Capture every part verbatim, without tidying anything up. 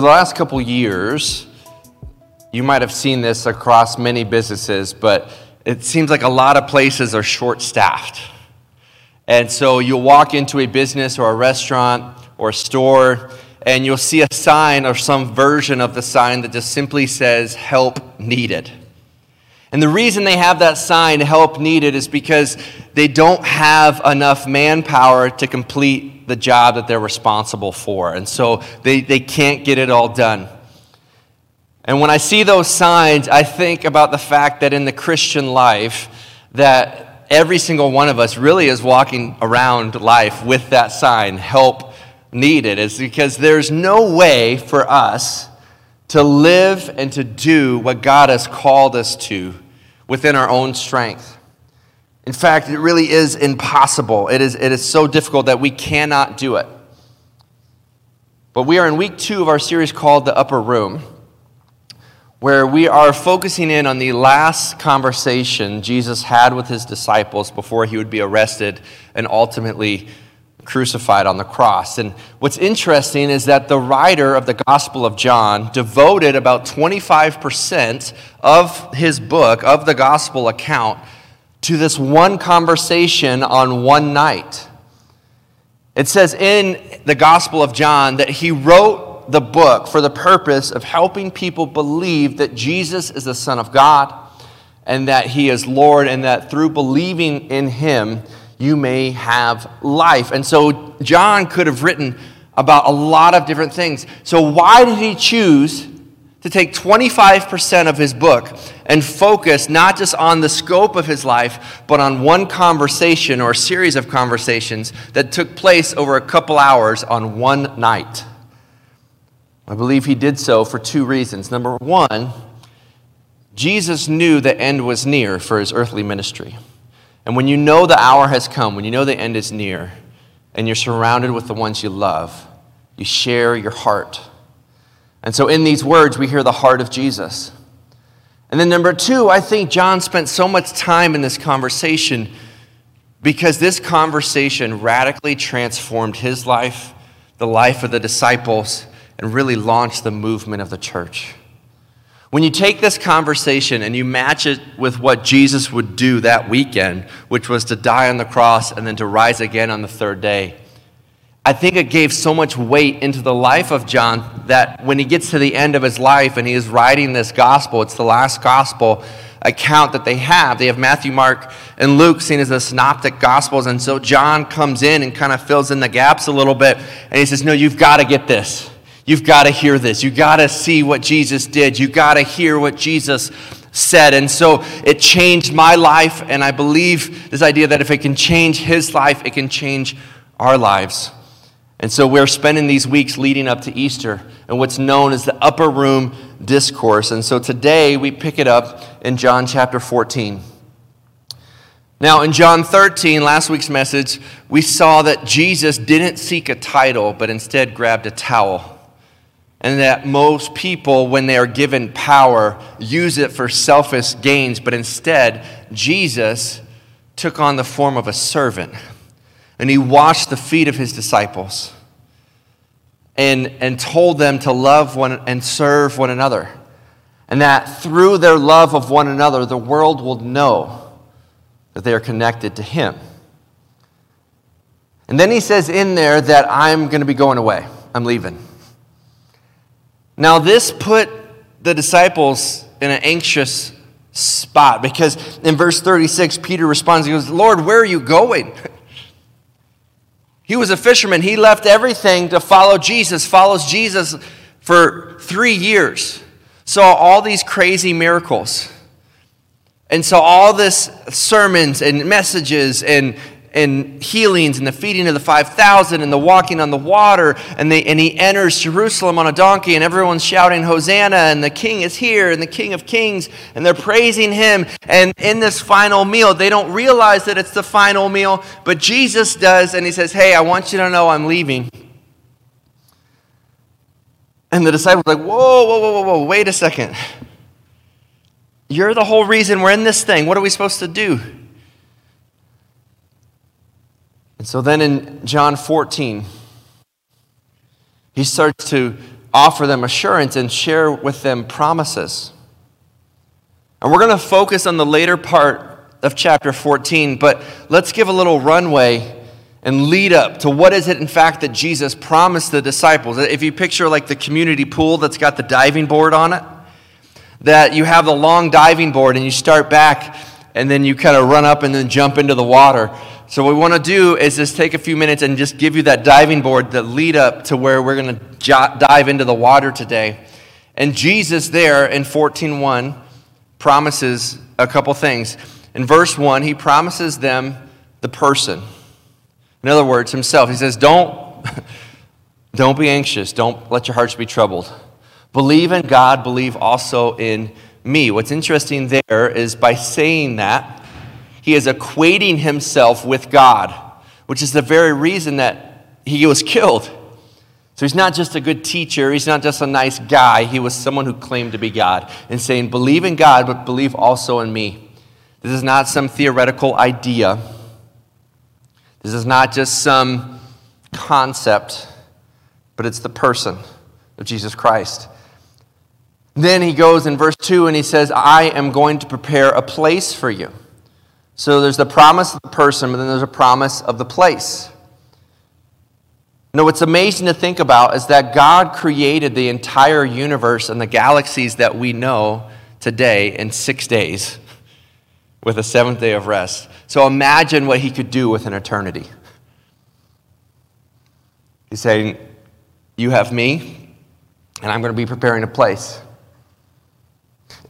Over the last couple years, you might have seen this across many businesses, but it seems like a lot of places are short-staffed. And so you'll walk into a business or a restaurant or a store, and you'll see a sign or some version of the sign that just simply says, "Help Needed." And the reason they have that sign, "Help Needed," is because they don't have enough manpower to complete the job that they're responsible for, and so they, they can't get it all done. And when I see those signs, I think about the fact that in the Christian life, that every single one of us really is walking around life with that sign, "Help Needed," is because there's no way for us to live and to do what God has called us to within our own strength. In fact, it really is impossible. It is, it is so difficult that we cannot do it. But we are in week two of our series called The Upper Room, where we are focusing in on the last conversation Jesus had with his disciples before he would be arrested and ultimately crucified on the cross. And what's interesting is that the writer of the Gospel of John devoted about twenty-five percent of his book, of the Gospel account, to this one conversation on one night. It says in the Gospel of John that he wrote the book for the purpose of helping people believe that Jesus is the Son of God and that he is Lord, and that through believing in him, you may have life. And so John could have written about a lot of different things. So why did he choose to take twenty-five percent of his book and focus not just on the scope of his life, but on one conversation or a series of conversations that took place over a couple hours on one night? I believe he did so for two reasons. Number one, Jesus knew the end was near for his earthly ministry. And when you know the hour has come, when you know the end is near, and you're surrounded with the ones you love, you share your heart. And so in these words, we hear the heart of Jesus. And then number two, I think John spent so much time in this conversation because this conversation radically transformed his life, the life of the disciples, and really launched the movement of the church. When you take this conversation and you match it with what Jesus would do that weekend, which was to die on the cross and then to rise again on the third day, I think it gave so much weight into the life of John that when he gets to the end of his life and he is writing this gospel, it's the last gospel account that they have. They have Matthew, Mark, and Luke seen as the synoptic gospels. And so John comes in and kind of fills in the gaps a little bit. And he says, no, you've got to get this. You've got to hear this. You've got to see what Jesus did. You've got to hear what Jesus said. And so it changed my life. And I believe this idea that if it can change his life, it can change our lives. And so we're spending these weeks leading up to Easter and what's known as the Upper Room Discourse. And so today we pick it up in John chapter fourteen. Now in John thirteen, last week's message, we saw that Jesus didn't seek a title, but instead grabbed a towel. And that most people, when they are given power, use it for selfish gains. But instead, Jesus took on the form of a servant. And he washed the feet of his disciples and, and told them to love one and serve one another. And that through their love of one another, the world will know that they are connected to him. And then he says in there that I'm going to be going away. I'm leaving. Now this put the disciples in an anxious spot because in verse thirty-six, Peter responds, he goes, "Lord, where are you going?" He was a fisherman. He left everything to follow Jesus, follows Jesus for three years, saw all these crazy miracles, and saw all this sermons and messages and, and healings and the feeding of the five thousand and the walking on the water, and, they, and he enters Jerusalem on a donkey, and everyone's shouting, "Hosanna," and the king is here, and the King of Kings, and they're praising him. And in this final meal, they don't realize that it's the final meal, but Jesus does, and he says, "Hey, I want you to know I'm leaving." And the disciples are like, whoa, whoa, whoa, whoa, whoa, wait a second. You're the whole reason we're in this thing. What are we supposed to do? And so then in John fourteen, he starts to offer them assurance and share with them promises. And we're going to focus on the later part of chapter fourteen, but let's give a little runway and lead up to what is it, in fact, that Jesus promised the disciples. If you picture like the community pool that's got the diving board on it, that you have the long diving board and you start back and then you kind of run up and then jump into the water. So what we want to do is just take a few minutes and just give you that diving board that lead up to where we're going to dive into the water today. And Jesus there in fourteen one promises a couple things. In verse one, he promises them the person. In other words, himself. He says, don't, don't be anxious. Don't let your hearts be troubled. Believe in God, believe also in me. What's interesting there is by saying that, he is equating himself with God, which is the very reason that he was killed. So he's not just a good teacher. He's not just a nice guy. He was someone who claimed to be God and saying, believe in God, but believe also in me. This is not some theoretical idea. This is not just some concept, but it's the person of Jesus Christ. Then he goes in verse two and he says, I am going to prepare a place for you. So there's the promise of the person, but then there's a promise of the place. Now, what's amazing to think about is that God created the entire universe and the galaxies that we know today in six days with a seventh day of rest. So imagine what he could do with an eternity. He's saying, you have me, and I'm going to be preparing a place.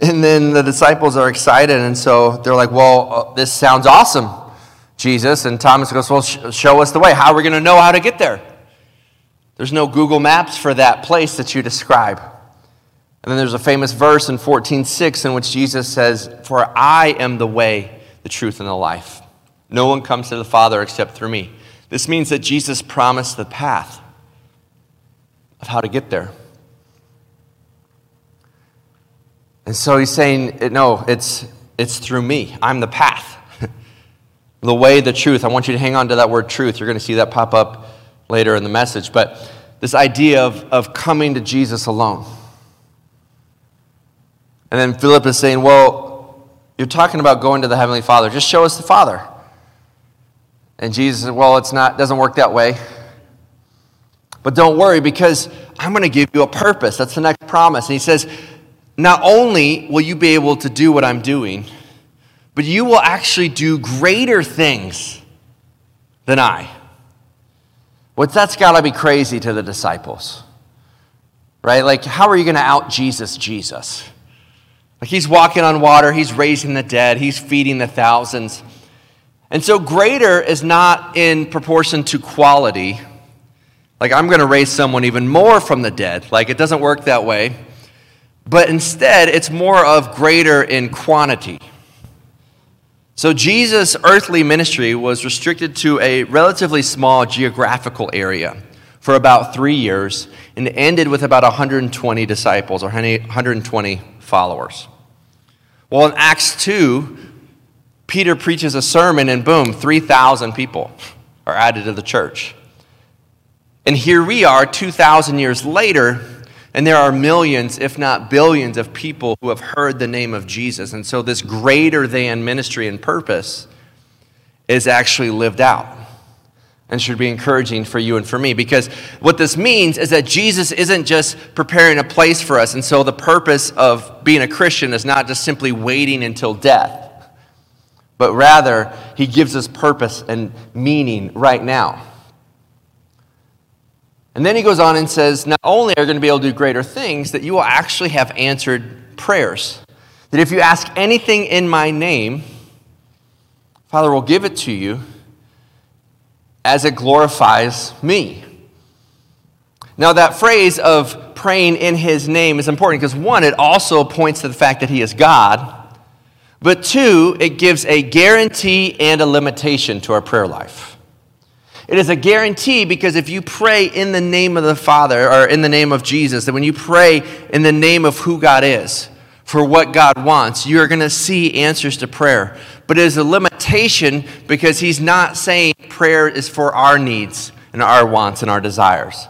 And then the disciples are excited, and so they're like, well, this sounds awesome, Jesus. And Thomas goes, well, sh- show us the way. How are we going to know how to get there? There's no Google Maps for that place that you describe. And then there's a famous verse in fourteen six in which Jesus says, for I am the way, the truth, and the life. No one comes to the Father except through me. This means that Jesus promised the path of how to get there. And so he's saying, no, it's, it's through me. I'm the path. The way, the truth. I want you to hang on to that word truth. You're going to see that pop up later in the message. But this idea of, of coming to Jesus alone. And then Philip is saying, well, you're talking about going to the Heavenly Father. Just show us the Father. And Jesus said, well, it's not, doesn't work that way. But don't worry, because I'm going to give you a purpose. That's the next promise. And he says, not only will you be able to do what I'm doing, but you will actually do greater things than I. Well, that's got to be crazy to the disciples, right? Like, how are you going to out Jesus Jesus? Like, he's walking on water, he's raising the dead, he's feeding the thousands. And so greater is not in proportion to quality. Like, I'm going to raise someone even more from the dead. Like, it doesn't work that way. But instead, it's more of greater in quantity. So Jesus' earthly ministry was restricted to a relatively small geographical area for about three years and ended with about one hundred twenty disciples or one hundred twenty followers. Well, in Acts two, Peter preaches a sermon and boom, three thousand people are added to the church. And here we are two thousand years later, and there are millions, if not billions, of people who have heard the name of Jesus. And so this greater than ministry and purpose is actually lived out and should be encouraging for you and for me. Because what this means is that Jesus isn't just preparing a place for us. And so the purpose of being a Christian is not just simply waiting until death, but rather he gives us purpose and meaning right now. And then he goes on and says, not only are you going to be able to do greater things, that you will actually have answered prayers. That if you ask anything in my name, Father will give it to you as it glorifies me. Now that phrase of praying in his name is important because one, it also points to the fact that he is God. But two, it gives a guarantee and a limitation to our prayer life. It is a guarantee because if you pray in the name of the Father or in the name of Jesus, that when you pray in the name of who God is, for what God wants, you're going to see answers to prayer. But it is a limitation because he's not saying prayer is for our needs and our wants and our desires.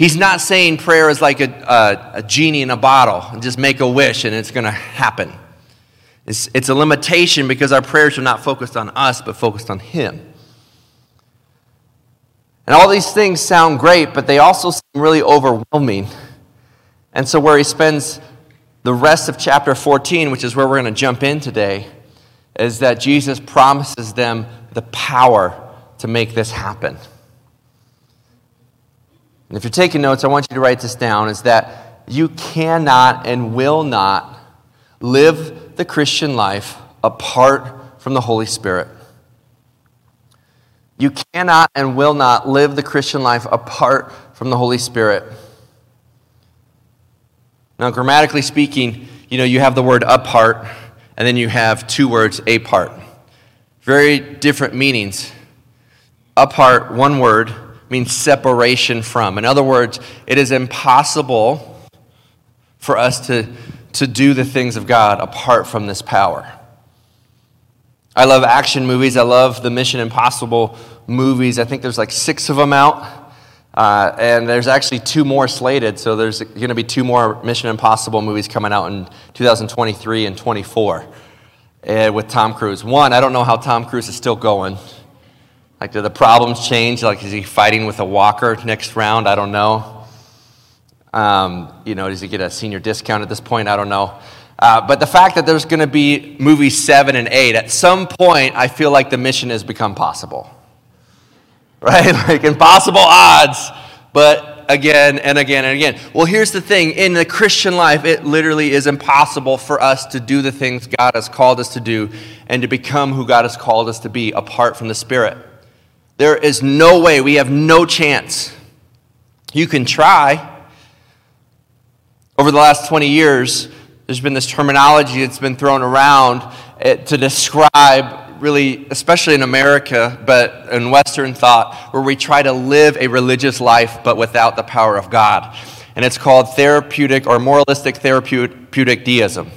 He's not saying prayer is like a, a, a genie in a bottle and just make a wish and it's going to happen. It's, it's a limitation because our prayers are not focused on us, but focused on Him. And all these things sound great, but they also seem really overwhelming. And so where he spends the rest of chapter fourteen, which is where we're going to jump in today, is that Jesus promises them the power to make this happen. And if you're taking notes, I want you to write this down, is that you cannot and will not live the Christian life apart from the Holy Spirit. You cannot and will not live the Christian life apart from the Holy Spirit. Now, grammatically speaking, you know, you have the word apart, and then you have two words, apart. Very different meanings. Apart, one word, means separation from. In other words, it is impossible for us to, to do the things of God apart from this power. I love action movies. I love the Mission Impossible movies. I think there's like six of them out, uh, and there's actually two more slated, so there's going to be two more Mission Impossible movies coming out in two thousand twenty-three and twenty-four uh, with Tom Cruise. One, I don't know how Tom Cruise is still going. Like, do the problems change? Like, is he fighting with a walker next round? I don't know. Um, you know, does he get a senior discount at this point? I don't know. Uh, but the fact that there's going to be movies seven and eight, at some point, I feel like the mission has become possible. Right? Like, impossible odds, but again and again and again. Well, here's the thing. In the Christian life, it literally is impossible for us to do the things God has called us to do and to become who God has called us to be apart from the Spirit. There is no way. We have no chance. You can try. Over the last twenty years, there's been this terminology that's been thrown around to describe, really, especially in America, but in Western thought, where we try to live a religious life but without the power of God. And it's called therapeutic or moralistic therapeutic deism.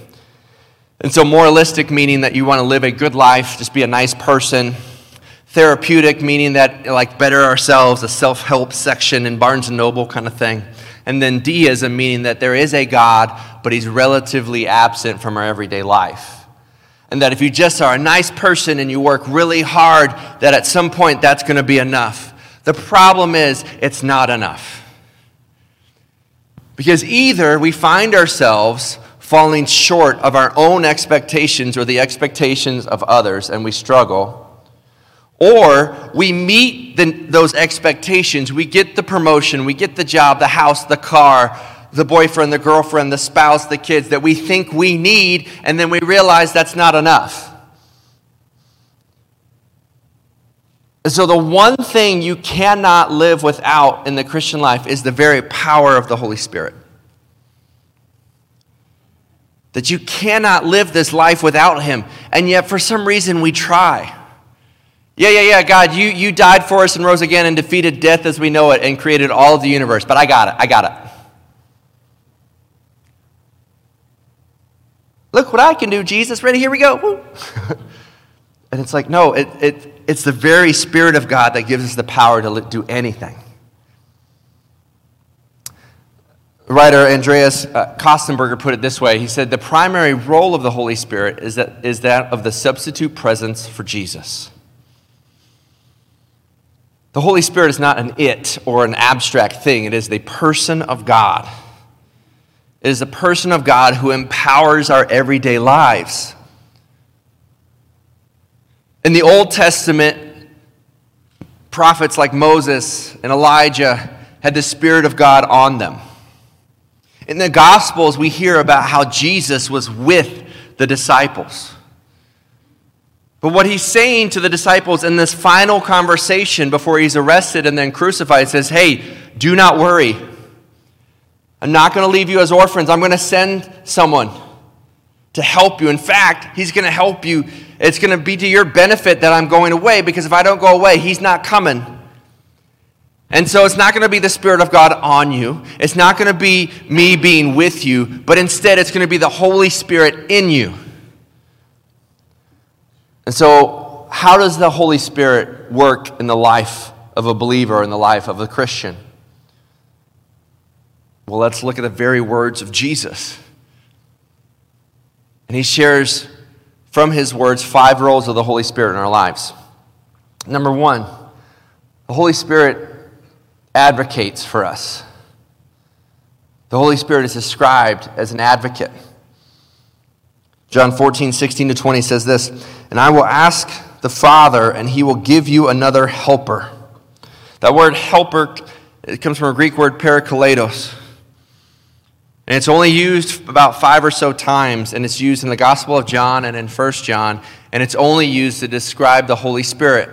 And so moralistic meaning that you want to live a good life, just be a nice person. Therapeutic, meaning that, like, better ourselves, a self-help section in Barnes and Noble kind of thing. And then deism, meaning that there is a God, but he's relatively absent from our everyday life. And that if you just are a nice person and you work really hard, that at some point that's going to be enough. The problem is, it's not enough. Because either we find ourselves falling short of our own expectations or the expectations of others, and we struggle. Or we meet the, those expectations. We get the promotion, we get the job, the house, the car, the boyfriend, the girlfriend, the spouse, the kids that we think we need, and then we realize that's not enough. And so the one thing you cannot live without in the Christian life is the very power of the Holy Spirit. That you cannot live this life without Him, and yet for some reason we try. Yeah, yeah, yeah, God, you, you died for us and rose again and defeated death as we know it and created all of the universe. But I got it, I got it. Look what I can do, Jesus. Ready, here we go. Woo. And it's like, no, it, it, it's the very Spirit of God that gives us the power to do anything. Writer Andreas Kostenberger put it this way. He said, the primary role of the Holy Spirit is that, is that of the substitute presence for Jesus. The Holy Spirit is not an it or an abstract thing. It is the person of God. It is the person of God who empowers our everyday lives. In the Old Testament, prophets like Moses and Elijah had the Spirit of God on them. In the Gospels, we hear about how Jesus was with the disciples. But what he's saying to the disciples in this final conversation before he's arrested and then crucified, says, hey, do not worry. I'm not going to leave you as orphans. I'm going to send someone to help you. In fact, he's going to help you. It's going to be to your benefit that I'm going away, because if I don't go away, he's not coming. And so it's not going to be the Spirit of God on you. It's not going to be me being with you, but instead it's going to be the Holy Spirit in you. And so, how does the Holy Spirit work in the life of a believer, in the life of a Christian? Well, let's look at the very words of Jesus. And he shares from his words five roles of the Holy Spirit in our lives. Number one, the Holy Spirit advocates for us. The Holy Spirit is described as an advocate. John fourteen, sixteen to twenty says this, "And I will ask the Father, and he will give you another helper." That word helper, it comes from a Greek word parakletos. And it's only used about five or so times, and it's used in the Gospel of John and in First John, and it's only used to describe the Holy Spirit.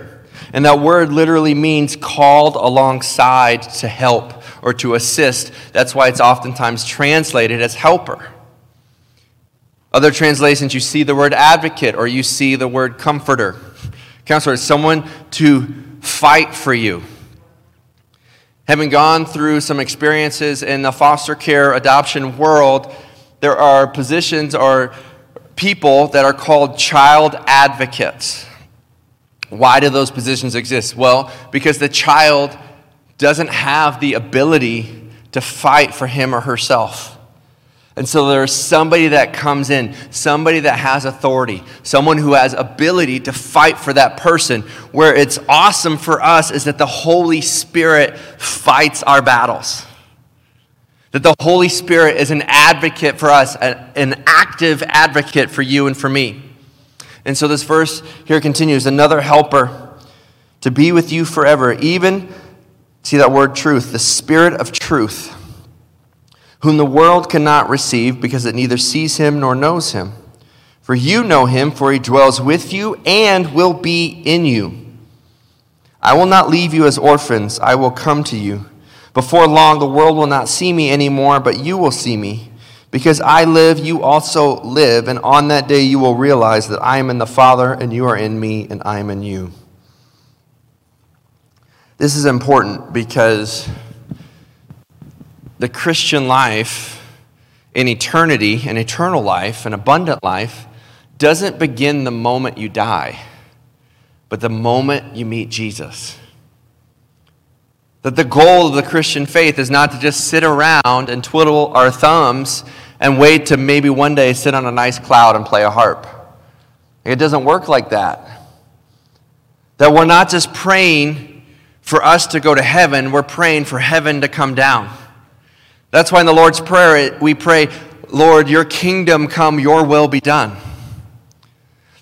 And that word literally means called alongside to help or to assist. That's why it's oftentimes translated as helper. Other translations, you see the word advocate or you see the word comforter. Counselor is someone to fight for you. Having gone through some experiences in the foster care adoption world, there are positions or people that are called child advocates. Why do those positions exist? Well, because the child doesn't have the ability to fight for him or herself. And so there's somebody that comes in, somebody that has authority, someone who has ability to fight for that person. Where it's awesome for us is that the Holy Spirit fights our battles. That the Holy Spirit is an advocate for us, an active advocate for you and for me. And so this verse here continues, another helper to be with you forever. Even, see that word truth, the Spirit of truth, whom the world cannot receive because it neither sees him nor knows him. For you know him, for he dwells with you and will be in you. I will not leave you as orphans. I will come to you. Before long, the world will not see me anymore, but you will see me. Because I live, you also live, and on that day you will realize that I am in the Father, and you are in me, and I am in you. This is important because the Christian life in eternity, an eternal life, an abundant life, doesn't begin the moment you die, but the moment you meet Jesus. That the goal of the Christian faith is not to just sit around and twiddle our thumbs and wait to maybe one day sit on a nice cloud and play a harp. It doesn't work like that. That we're not just praying for us to go to heaven, we're praying for heaven to come down. That's why in the Lord's Prayer, we pray, Lord, your kingdom come, your will be done.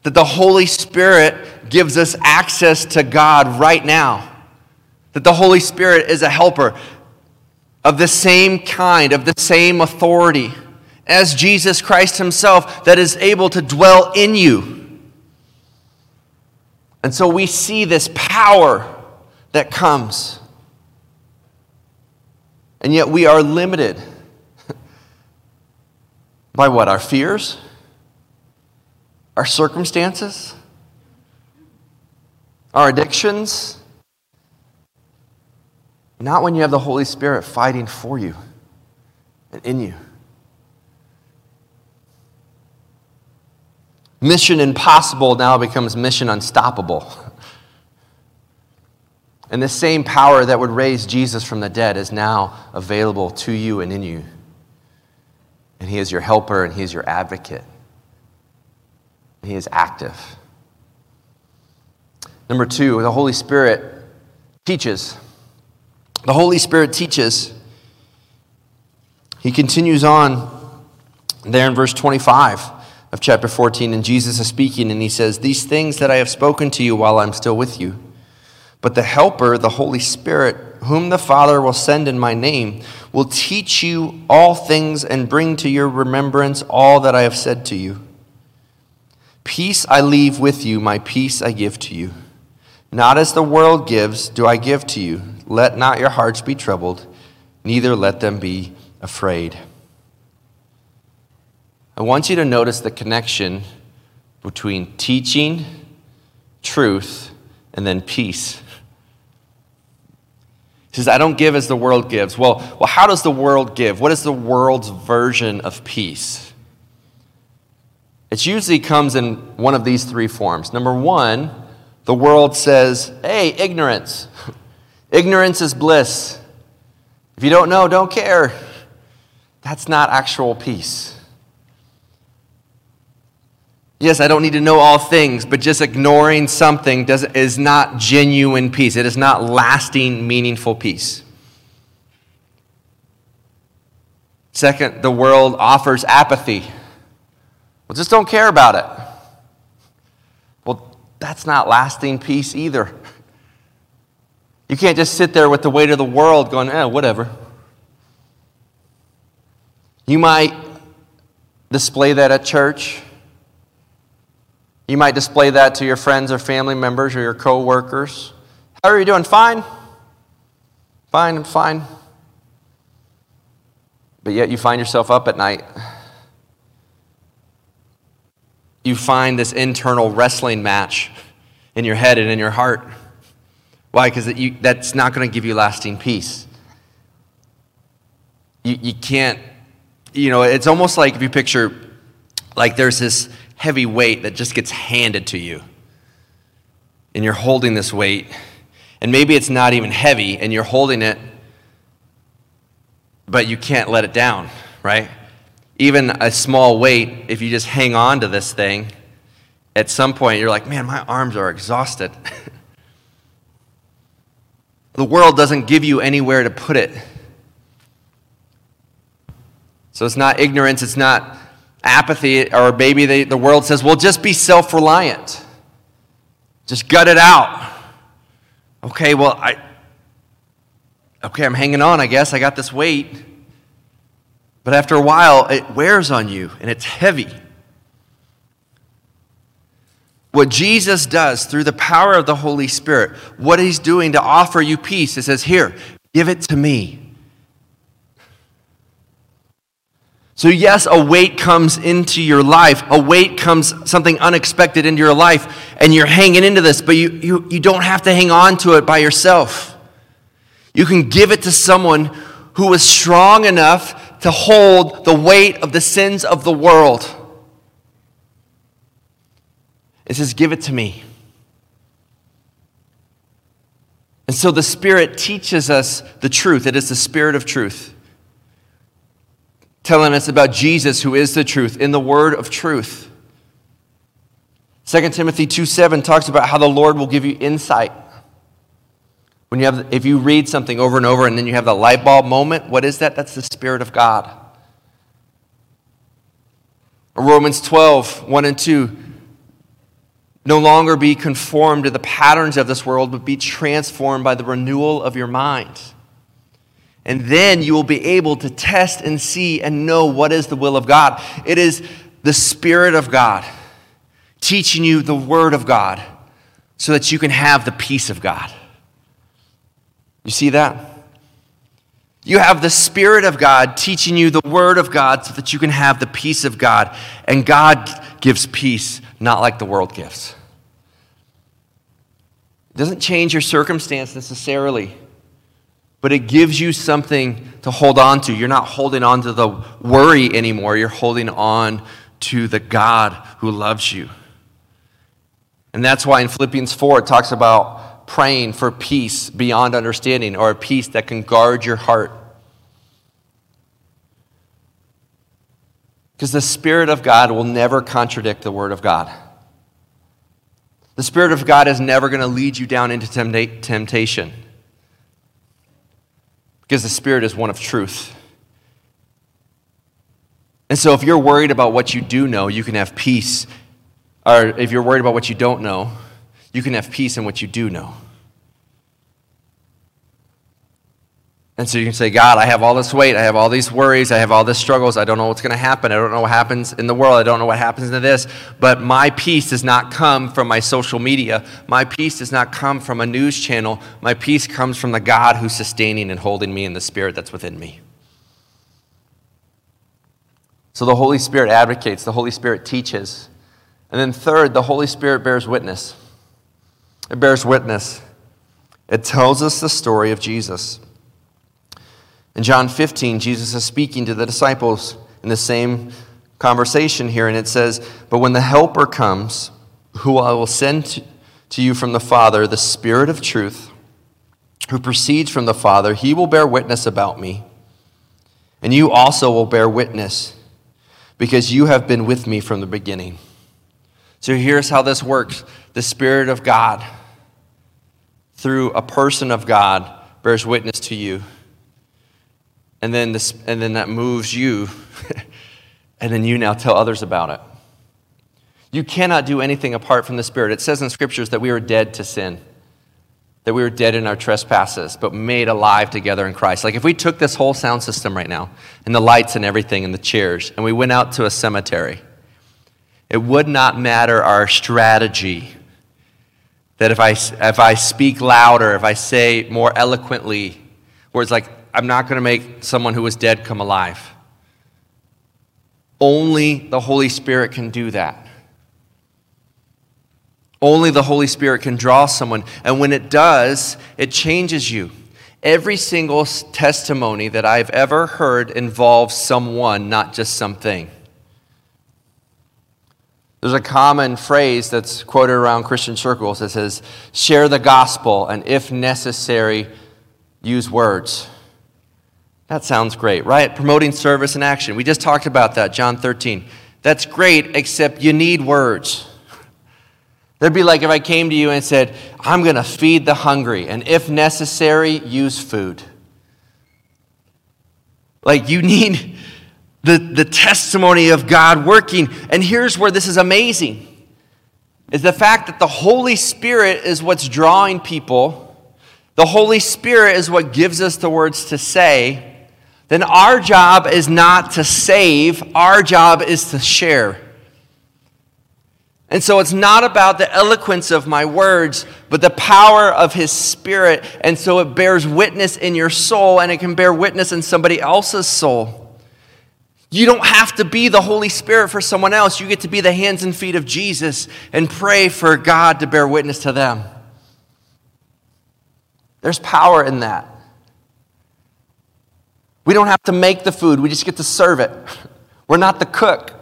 That the Holy Spirit gives us access to God right now. That the Holy Spirit is a helper of the same kind, of the same authority as Jesus Christ himself that is able to dwell in you. And so we see this power that comes. And yet we are limited by what? Our fears? Our circumstances? Our addictions? Not when you have the Holy Spirit fighting for you and in you. Mission impossible now becomes mission unstoppable. And the same power that would raise Jesus from the dead is now available to you and in you. And he is your helper, and he is your advocate. And he is active. Number two, the Holy Spirit teaches. The Holy Spirit teaches. He continues on there in verse twenty-five of chapter fourteen, and Jesus is speaking, and he says, "These things that I have spoken to you while I'm still with you, but the Helper, the Holy Spirit, whom the Father will send in my name, will teach you all things and bring to your remembrance all that I have said to you. Peace I leave with you, my peace I give to you. Not as the world gives, do I give to you. Let not your hearts be troubled, neither let them be afraid." I want you to notice the connection between teaching, truth, and then peace. He says, I don't give as the world gives. Well, well, how does the world give? What is the world's version of peace? It usually comes in one of these three forms. Number one, the world says, hey, ignorance. Ignorance is bliss. If you don't know, don't care. That's not actual peace. Yes, I don't need to know all things, but just ignoring something does, is not genuine peace. It is not lasting, meaningful peace. Second, the world offers apathy. Well, just don't care about it. Well, that's not lasting peace either. You can't just sit there with the weight of the world going, eh, whatever. You might display that at church. You might display that to your friends or family members or your co-workers. How are you doing? Fine. Fine, I'm fine. But yet you find yourself up at night. You find this internal wrestling match in your head and in your heart. Why? Because that's not going to give you lasting peace. You, you can't, you know, it's almost like if you picture, like there's this heavy weight that just gets handed to you. And you're holding this weight. And maybe it's not even heavy and you're holding it, but you can't let it down, right? Even a small weight, if you just hang on to this thing, at some point you're like, man, my arms are exhausted. The world doesn't give you anywhere to put it. So it's not ignorance, it's not apathy, or maybe they, the world says, well, just be self-reliant. Just gut it out. Okay, well, I, okay, I'm hanging on, I guess. I got this weight. But after a while, it wears on you, and it's heavy. What Jesus does through the power of the Holy Spirit, what he's doing to offer you peace, it says, here, give it to me. So yes, a weight comes into your life. A weight comes, something unexpected into your life, and you're hanging into this, but you, you, you don't have to hang on to it by yourself. You can give it to someone who is strong enough to hold the weight of the sins of the world. It says, give it to me. And so the Spirit teaches us the truth. It is the Spirit of truth, telling us about Jesus, who is the truth, in the word of truth. Second Timothy two seven talks about how the Lord will give you insight. When you have, if you read something over and over and then you have the light bulb moment, what is that? That's the Spirit of God. Romans twelve, one and two, no longer be conformed to the patterns of this world, but be transformed by the renewal of your mind. And then you will be able to test and see and know what is the will of God. It is the Spirit of God teaching you the Word of God so that you can have the peace of God. You see that? You have the Spirit of God teaching you the Word of God so that you can have the peace of God. And God gives peace, not like the world gives. It doesn't change your circumstance necessarily, but it gives you something to hold on to. You're not holding on to the worry anymore. You're holding on to the God who loves you. And that's why in Philippians four, it talks about praying for peace beyond understanding, or a peace that can guard your heart. Because the Spirit of God will never contradict the Word of God. The Spirit of God is never going to lead you down into tempta- temptation. Because the Spirit is one of truth. And so if you're worried about what you do know, you can have peace. Or if you're worried about what you don't know, you can have peace in what you do know. And so you can say, God, I have all this weight. I have all these worries. I have all these struggles. I don't know what's going to happen. I don't know what happens in the world. I don't know what happens to this. But my peace does not come from my social media. My peace does not come from a news channel. My peace comes from the God who's sustaining and holding me in the Spirit that's within me. So the Holy Spirit advocates. The Holy Spirit teaches. And then third, the Holy Spirit bears witness. It bears witness. It tells us the story of Jesus. In John fifteen, Jesus is speaking to the disciples in the same conversation here, and it says, but when the Helper comes, who I will send to you from the Father, the Spirit of truth, who proceeds from the Father, he will bear witness about me. And you also will bear witness because you have been with me from the beginning. So here's how this works. The Spirit of God, through a person of God, bears witness to you. And then, this, and then that moves you. And then you now tell others about it. You cannot do anything apart from the Spirit. It says in Scriptures that we were dead to sin, that we were dead in our trespasses, but made alive together in Christ. Like if we took this whole sound system right now, and the lights and everything, and the chairs, and we went out to a cemetery, it would not matter our strategy that if I, if I speak louder, if I say more eloquently, where it's like, I'm not going to make someone who was dead come alive. Only the Holy Spirit can do that. Only the Holy Spirit can draw someone. And when it does, it changes you. Every single testimony that I've ever heard involves someone, not just something. There's a common phrase that's quoted around Christian circles that says, share the gospel, and if necessary, use words. That sounds great, right? Promoting service and action. We just talked about that, John thirteen. That's great, except you need words. That'd be like if I came to you and said, I'm going to feed the hungry, and if necessary, use food. Like you need the, the testimony of God working. And here's where this is amazing, is the fact that the Holy Spirit is what's drawing people. The Holy Spirit is what gives us the words to say. Then our job is not to save. Our job is to share. And so it's not about the eloquence of my words, but the power of His Spirit. And so it bears witness in your soul, and it can bear witness in somebody else's soul. You don't have to be the Holy Spirit for someone else. You get to be the hands and feet of Jesus and pray for God to bear witness to them. There's power in that. We don't have to make the food. We just get to serve it. We're not the cook.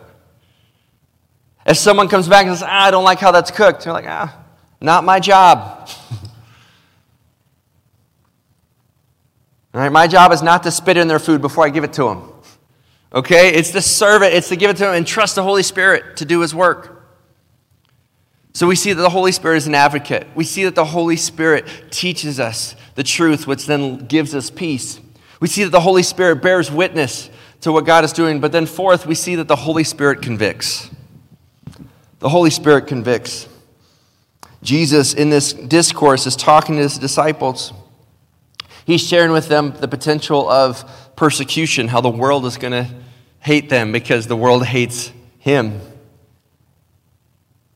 If someone comes back and says, ah, I don't like how that's cooked, you're like, ah, not my job. All right, my job is not to spit in their food before I give it to them. Okay, it's to serve it, it's to give it to them and trust the Holy Spirit to do His work. So we see that the Holy Spirit is an advocate. We see that the Holy Spirit teaches us the truth, which then gives us peace. We see that the Holy Spirit bears witness to what God is doing. But then fourth, we see that the Holy Spirit convicts. The Holy Spirit convicts. Jesus, in this discourse, is talking to His disciples. He's sharing with them the potential of persecution, how the world is going to hate them because the world hates Him.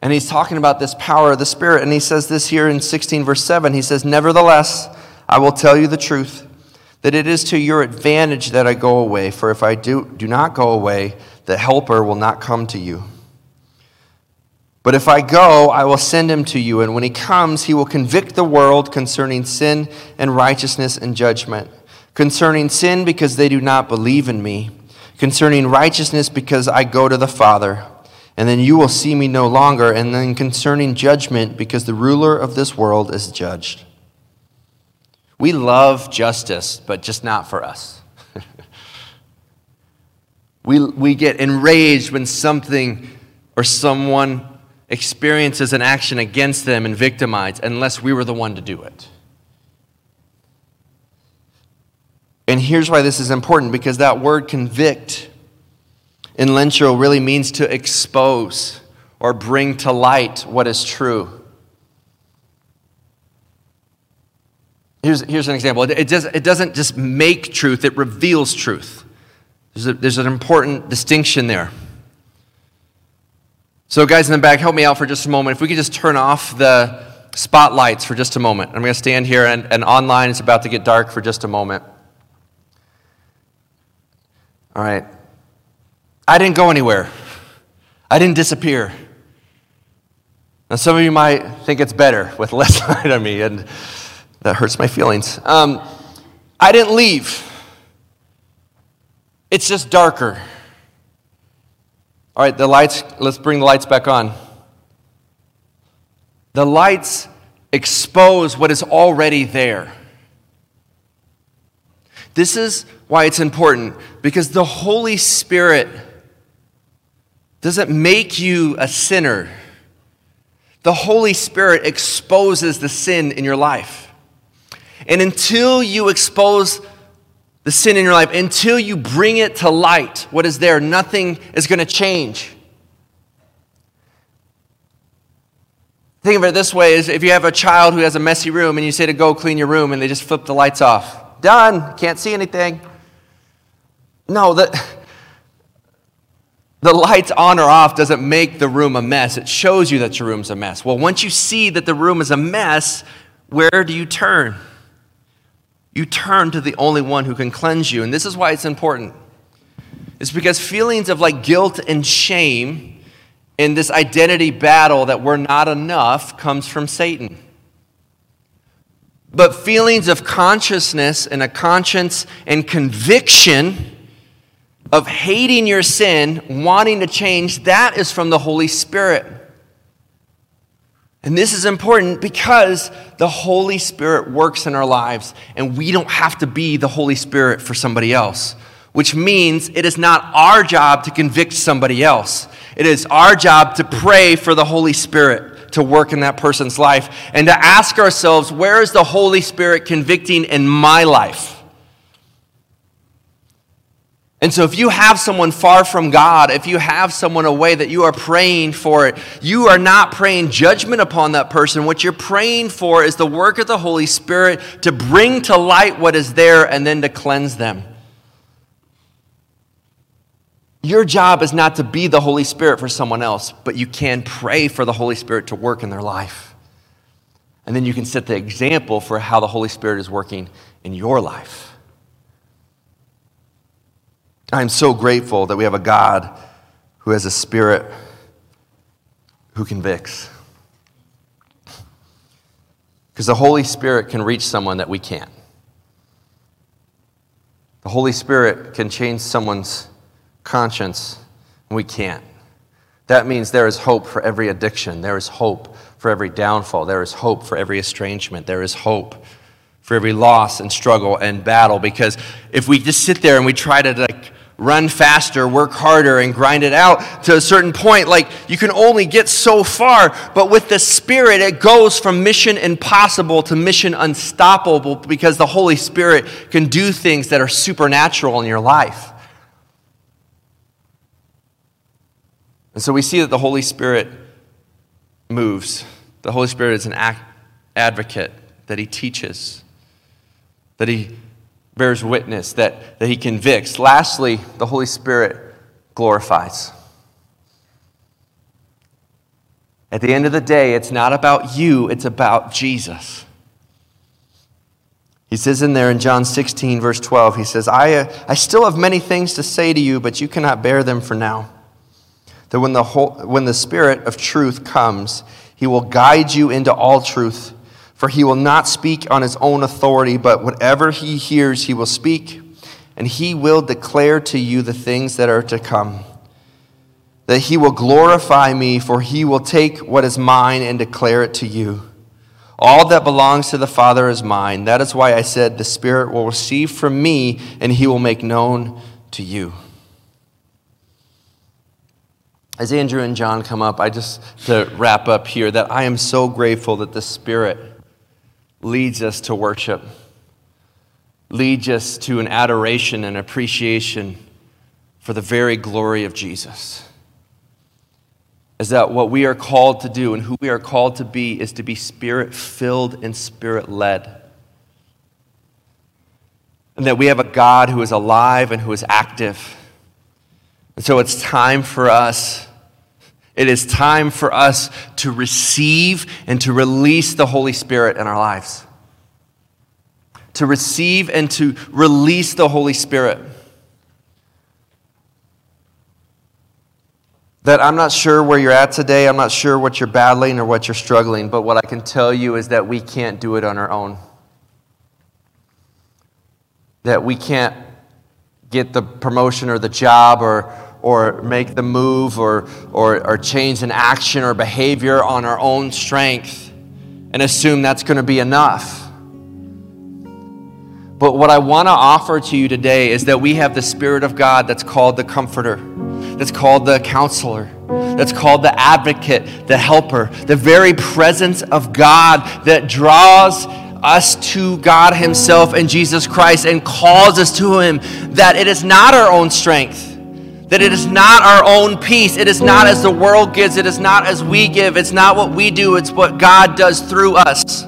And He's talking about this power of the Spirit. And He says this here in sixteen, verse seven. He says, nevertheless, I will tell you the truth, that it is to your advantage that I go away. For if I do, do not go away, the Helper will not come to you. But if I go, I will send Him to you. And when He comes, He will convict the world concerning sin and righteousness and judgment. Concerning sin, because they do not believe in me. Concerning righteousness, because I go to the Father. And then you will see me no longer. And then concerning judgment, because the ruler of this world is judged. We love justice, but just not for us. we, we get enraged when something or someone experiences an action against them and victimized, unless we were the one to do it. And here's why this is important, because that word convict in Lencho really means to expose or bring to light what is true. Here's, here's an example. It, it, does, it doesn't just make truth, it reveals truth. There's, a, there's an important distinction there. So guys in the back, help me out for just a moment. If we could just turn off the spotlights for just a moment. I'm going to stand here, and, and online it's about to get dark for just a moment. All right. I didn't go anywhere. I didn't disappear. Now, some of you might think it's better with less light on me, and that hurts my feelings. Um, I didn't leave. It's just darker. All right, the lights, let's bring the lights back on. The lights expose what is already there. This is why it's important, because the Holy Spirit doesn't make you a sinner. The Holy Spirit exposes the sin in your life. And until you expose the sin in your life, until you bring it to light, what is there, nothing is going to change. Think of it this way, is if you have a child who has a messy room and you say to go clean your room and they just flip the lights off. Done. Can't see anything. No, the, the lights on or off doesn't make the room a mess. It shows you that your room's a mess. Well, once you see that the room is a mess, where do you turn? You turn to the only one who can cleanse you. And this is why it's important. It's because feelings of like guilt and shame and this identity battle that we're not enough comes from Satan. But feelings of consciousness and a conscience and conviction of hating your sin, wanting to change, that is from the Holy Spirit. And this is important because the Holy Spirit works in our lives, and we don't have to be the Holy Spirit for somebody else, which means it is not our job to convict somebody else. It is our job to pray for the Holy Spirit to work in that person's life and to ask ourselves, where is the Holy Spirit convicting in my life? And so if you have someone far from God, if you have someone away that you are praying for it, you are not praying judgment upon that person. What you're praying for is the work of the Holy Spirit to bring to light what is there and then to cleanse them. Your job is not to be the Holy Spirit for someone else, but you can pray for the Holy Spirit to work in their life. And then you can set the example for how the Holy Spirit is working in your life. I'm so grateful that we have a God who has a spirit who convicts. Because the Holy Spirit can reach someone that we can't. The Holy Spirit can change someone's conscience, and we can't. That means there is hope for every addiction. There is hope for every downfall. There is hope for every estrangement. There is hope for every loss and struggle and battle. Because if we just sit there and we try to like run faster, work harder, and grind it out to a certain point, like you can only get so far. But with the Spirit, it goes from mission impossible to mission unstoppable, because the Holy Spirit can do things that are supernatural in your life. And so we see that the Holy Spirit moves. The Holy Spirit is an act, advocate, that he teaches, that he bears witness, that, that he convicts. Lastly, the Holy Spirit glorifies. At the end of the day, it's not about you, it's about Jesus. He says in there in John sixteen, verse twelve, he says, I, uh, I still have many things to say to you, but you cannot bear them for now. That when the whole, when the Spirit of truth comes, he will guide you into all truth. For he will not speak on his own authority, but whatever he hears, he will speak, and he will declare to you the things that are to come. That he will glorify me, for he will take what is mine and declare it to you. All that belongs to the Father is mine. That is why I said the Spirit will receive from me, and he will make known to you. As Andrew and John come up, I just to wrap up here, that I am so grateful that the Spirit leads us to worship, leads us to an adoration and appreciation for the very glory of Jesus. Is that what we are called to do and who we are called to be is to be Spirit-filled and Spirit-led. And that we have a God who is alive and who is active. And so it's time for us It is time for us to receive and to release the Holy Spirit in our lives. To receive and to release the Holy Spirit. That I'm not sure where you're at today. I'm not sure what you're battling or what you're struggling. But what I can tell you is that we can't do it on our own. That we can't get the promotion or the job or or make the move or, or, or change an action or behavior on our own strength and assume that's going to be enough. But what I want to offer to you today is that we have the Spirit of God that's called the Comforter, that's called the Counselor, that's called the Advocate, the Helper, the very presence of God that draws us to God himself and Jesus Christ and calls us to him, that it is not our own strength, that it is not our own peace. It is not as the world gives. It is not as we give. It's not what we do. It's what God does through us.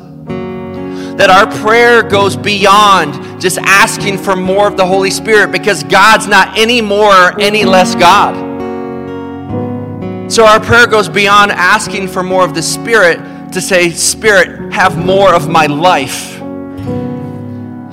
That our prayer goes beyond just asking for more of the Holy Spirit, because God's not any more or any less God. So our prayer goes beyond asking for more of the Spirit to say, Spirit, have more of my life.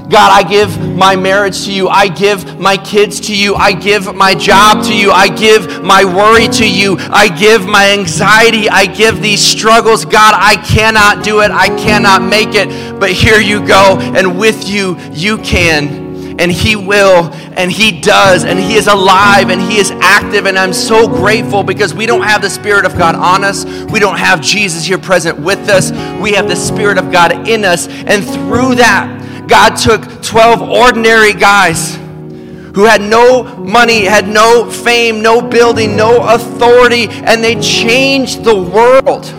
God, I give my marriage to you. I give my kids to you. I give my job to you. I give my worry to you. I give my anxiety. I give these struggles. God, I cannot do it. I cannot make it. But here you go, and with you, you can. And he will, and he does, and he is alive, and he is active, and I'm so grateful, because we don't have the Spirit of God on us. We don't have Jesus here present with us. We have the Spirit of God in us, and through that, God took twelve ordinary guys who had no money, had no fame, no building, no authority, and they changed the world.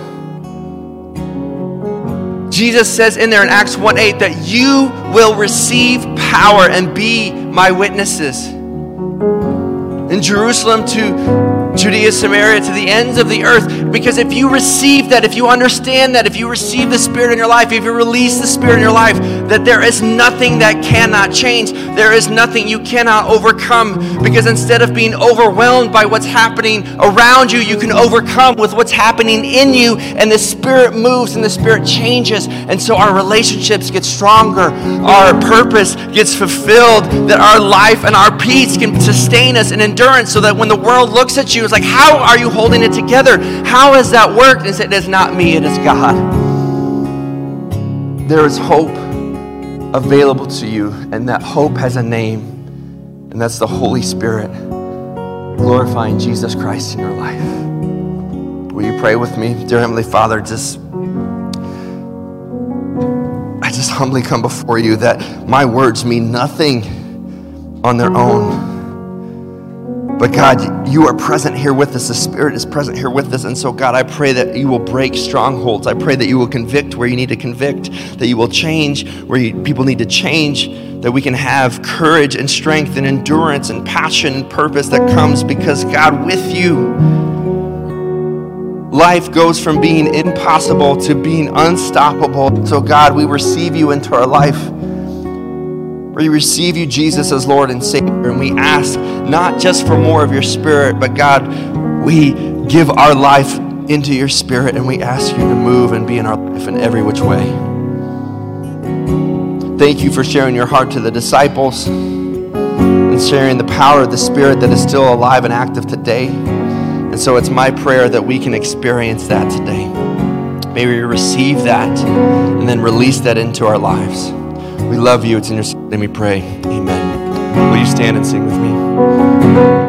Jesus says in there in Acts one eight that you will receive power and be my witnesses in Jerusalem, to Judea, Samaria, to the ends of the earth. Because if you receive that, if you understand that, if you receive the Spirit in your life, if you release the Spirit in your life, that there is nothing that cannot change. There is nothing you cannot overcome. Because instead of being overwhelmed by what's happening around you, you can overcome with what's happening in you. And the Spirit moves and the Spirit changes. And so our relationships get stronger. Our purpose gets fulfilled. That our life and our peace can sustain us in endurance, so that when the world looks at you, it's like, how are you holding it together? How has that worked? And said, it is not me, it is God. There is hope available to you, and that hope has a name, and that's the Holy Spirit glorifying Jesus Christ in your life. Will you pray with me? Dear Heavenly Father, just I just humbly come before you that my words mean nothing on their own. But God, you are present here with us. The Spirit is present here with us. And so God, I pray that you will break strongholds. I pray that you will convict where you need to convict, that you will change where you, people need to change, that we can have courage and strength and endurance and passion and purpose that comes because, God, with you, life goes from being impossible to being unstoppable. So God, we receive you into our life. We receive you, Jesus, as Lord and Savior, and we ask not just for more of your Spirit, but God, we give our life into your Spirit, and we ask you to move and be in our life in every which way. Thank you for sharing your heart to the disciples and sharing the power of the Spirit that is still alive and active today. And so it's my prayer that we can experience that today. May we receive that and then release that into our lives. We love you. It's in your name we pray. Amen. Will you stand and sing with me?